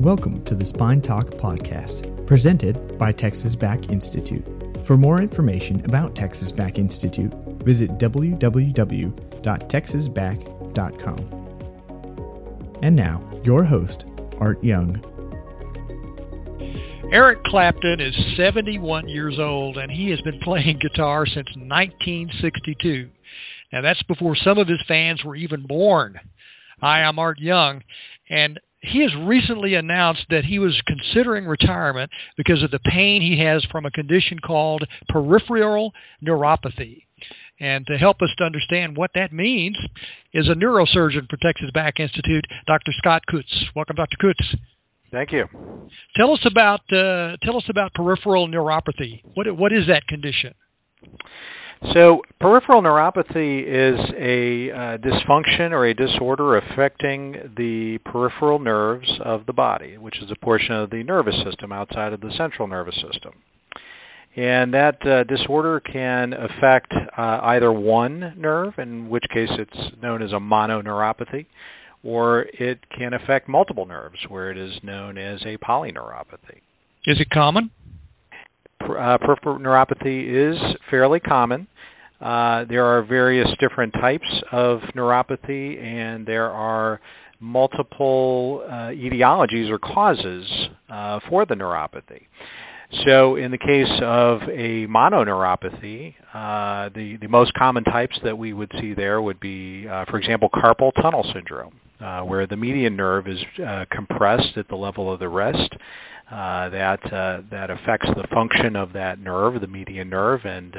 Welcome to the Spine Talk Podcast, presented by Texas Back Institute. For more information about Texas Back Institute, visit www.texasback.com. And now, your host, Art Young. Eric Clapton is 71 years old, and he has been playing guitar since 1962. Now, that's before some of his fans were even born. Hi, I'm Art Young, and he has recently announced that he was considering retirement because of the pain he has from a condition called peripheral neuropathy. And to help us to understand what that means is a neurosurgeon for Texas Back Institute, Dr. Scott Kutz. Welcome, Dr. Kutz. Thank you. Tell us about peripheral neuropathy. What is that condition? So peripheral neuropathy is a dysfunction or a disorder affecting the peripheral nerves of the body, which is a portion of the nervous system outside of the central nervous system. And that disorder can affect either one nerve, in which case it's known as a mononeuropathy, or it can affect multiple nerves, where it is known as a polyneuropathy. Is it common? Peripheral neuropathy is fairly common. There are various different types of neuropathy, and there are multiple etiologies or causes for the neuropathy. So in the case of a mononeuropathy, the most common types that we would see there would be, for example, carpal tunnel syndrome, where the median nerve is compressed at the level of the wrist. That affects the function of that nerve, the median nerve, and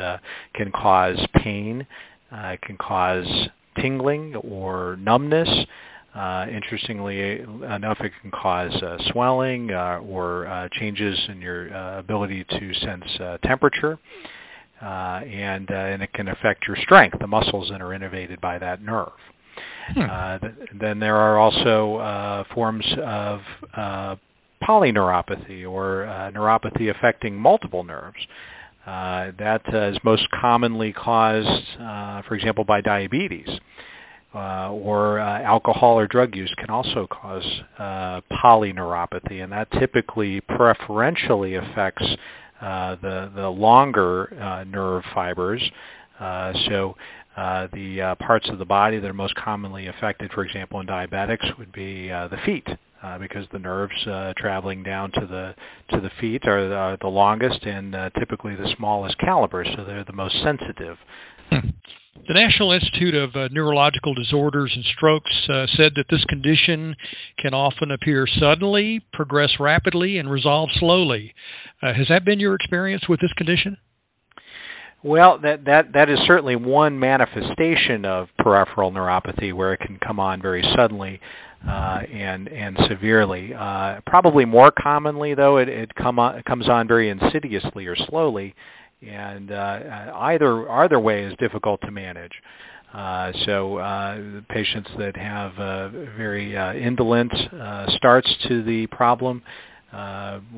can cause pain, can cause tingling or numbness. Interestingly enough, it can cause swelling or changes in your ability to sense temperature, and it can affect your strength, the muscles that are innervated by that nerve. Then there are also forms of polyneuropathy or neuropathy affecting multiple nerves. That is most commonly caused, for example, by diabetes or alcohol or drug use can also cause polyneuropathy, and that typically preferentially affects the longer nerve fibers. So the parts of the body that are most commonly affected, for example, in diabetics would be the feet. Because the nerves traveling down to the feet are the longest and typically the smallest caliber, so they're the most sensitive. The National Institute of Neurological Disorders and Strokes said that this condition can often appear suddenly, progress rapidly, and resolve slowly. Has that been your experience with this condition? Well, that is certainly one manifestation of peripheral neuropathy, where it can come on very suddenly and severely. Probably more commonly, though, it comes on very insidiously or slowly, and either way is difficult to manage. So patients that have very indolent starts to the problem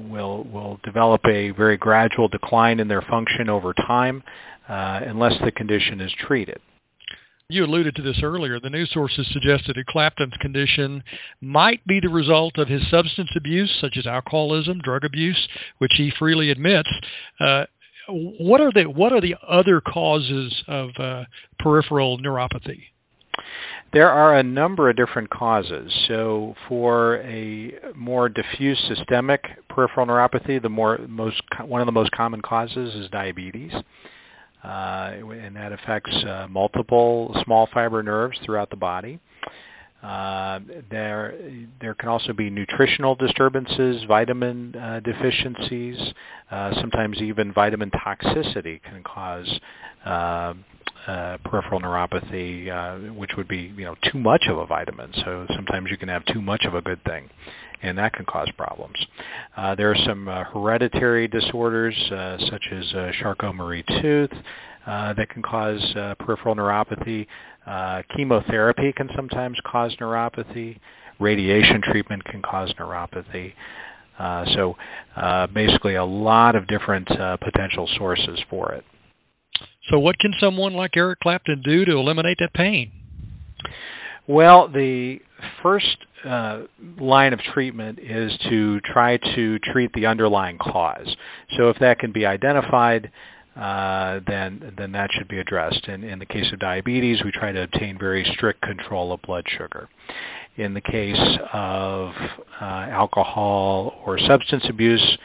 will develop a very gradual decline in their function over time unless the condition is treated. You alluded to this earlier. The news sources suggested that Clapton's condition might be the result of his substance abuse, such as alcoholism, drug abuse, which he freely admits. What are the other causes of peripheral neuropathy? There are a number of different causes. So for a more diffuse systemic peripheral neuropathy, one of the most common causes is diabetes. And that affects multiple small fiber nerves throughout the body. There can also be nutritional disturbances, vitamin deficiencies, sometimes even vitamin toxicity can cause peripheral neuropathy, which would be, too much of a vitamin. So sometimes you can have too much of a good thing, and that can cause problems. There are some hereditary disorders, such as Charcot-Marie-Tooth, that can cause peripheral neuropathy. Chemotherapy can sometimes cause neuropathy. Radiation treatment can cause neuropathy. So basically a lot of different potential sources for it. So what can someone like Eric Clapton do to eliminate that pain? Well, the first line of treatment is to try to treat the underlying cause. So if that can be identified, then that should be addressed. In the case of diabetes, we try to obtain very strict control of blood sugar. In the case of alcohol or substance abuse,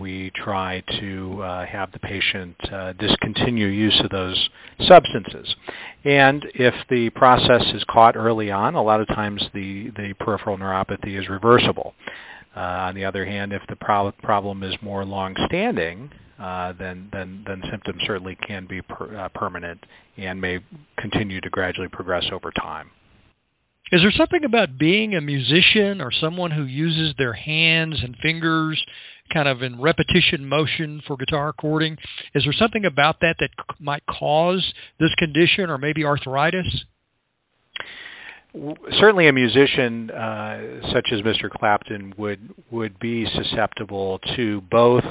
we try to have the patient discontinue use of those substances. And if the process is caught early on, a lot of times the peripheral neuropathy is reversible. On the other hand, if the problem is more long-standing, then symptoms certainly can be permanent and may continue to gradually progress over time. Is there something about being a musician or someone who uses their hands and fingers kind of in repetition motion for guitar recording? Is there something about that that might cause this condition or maybe arthritis? Certainly a musician such as Mr. Clapton would be susceptible to both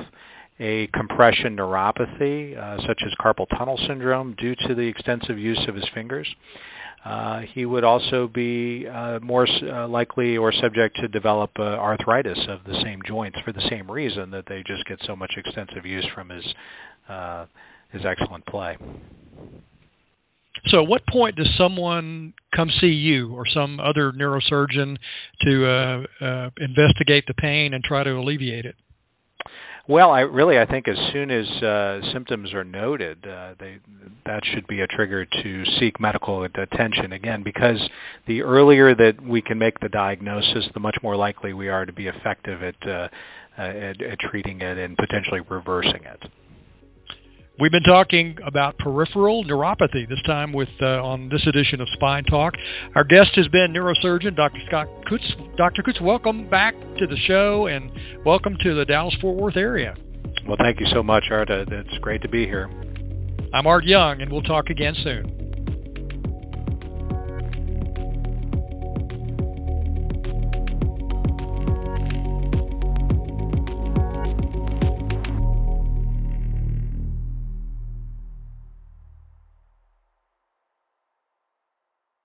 a compression neuropathy such as carpal tunnel syndrome due to the extensive use of his fingers. He would also be more likely or subject to develop arthritis of the same joints for the same reason that they just get so much extensive use from his excellent play. So at what point does someone come see you or some other neurosurgeon to investigate the pain and try to alleviate it? Well, I think as soon as symptoms are noted, that should be a trigger to seek medical attention. Again, because the earlier that we can make the diagnosis, the much more likely we are to be effective at treating it and potentially reversing it. We've been talking about peripheral neuropathy, this time on this edition of Spine Talk. Our guest has been neurosurgeon Dr. Scott Kutz. Dr. Kutz, welcome back to the show and welcome to the Dallas-Fort Worth area. Well, thank you so much, Art. It's great to be here. I'm Art Young, and we'll talk again soon.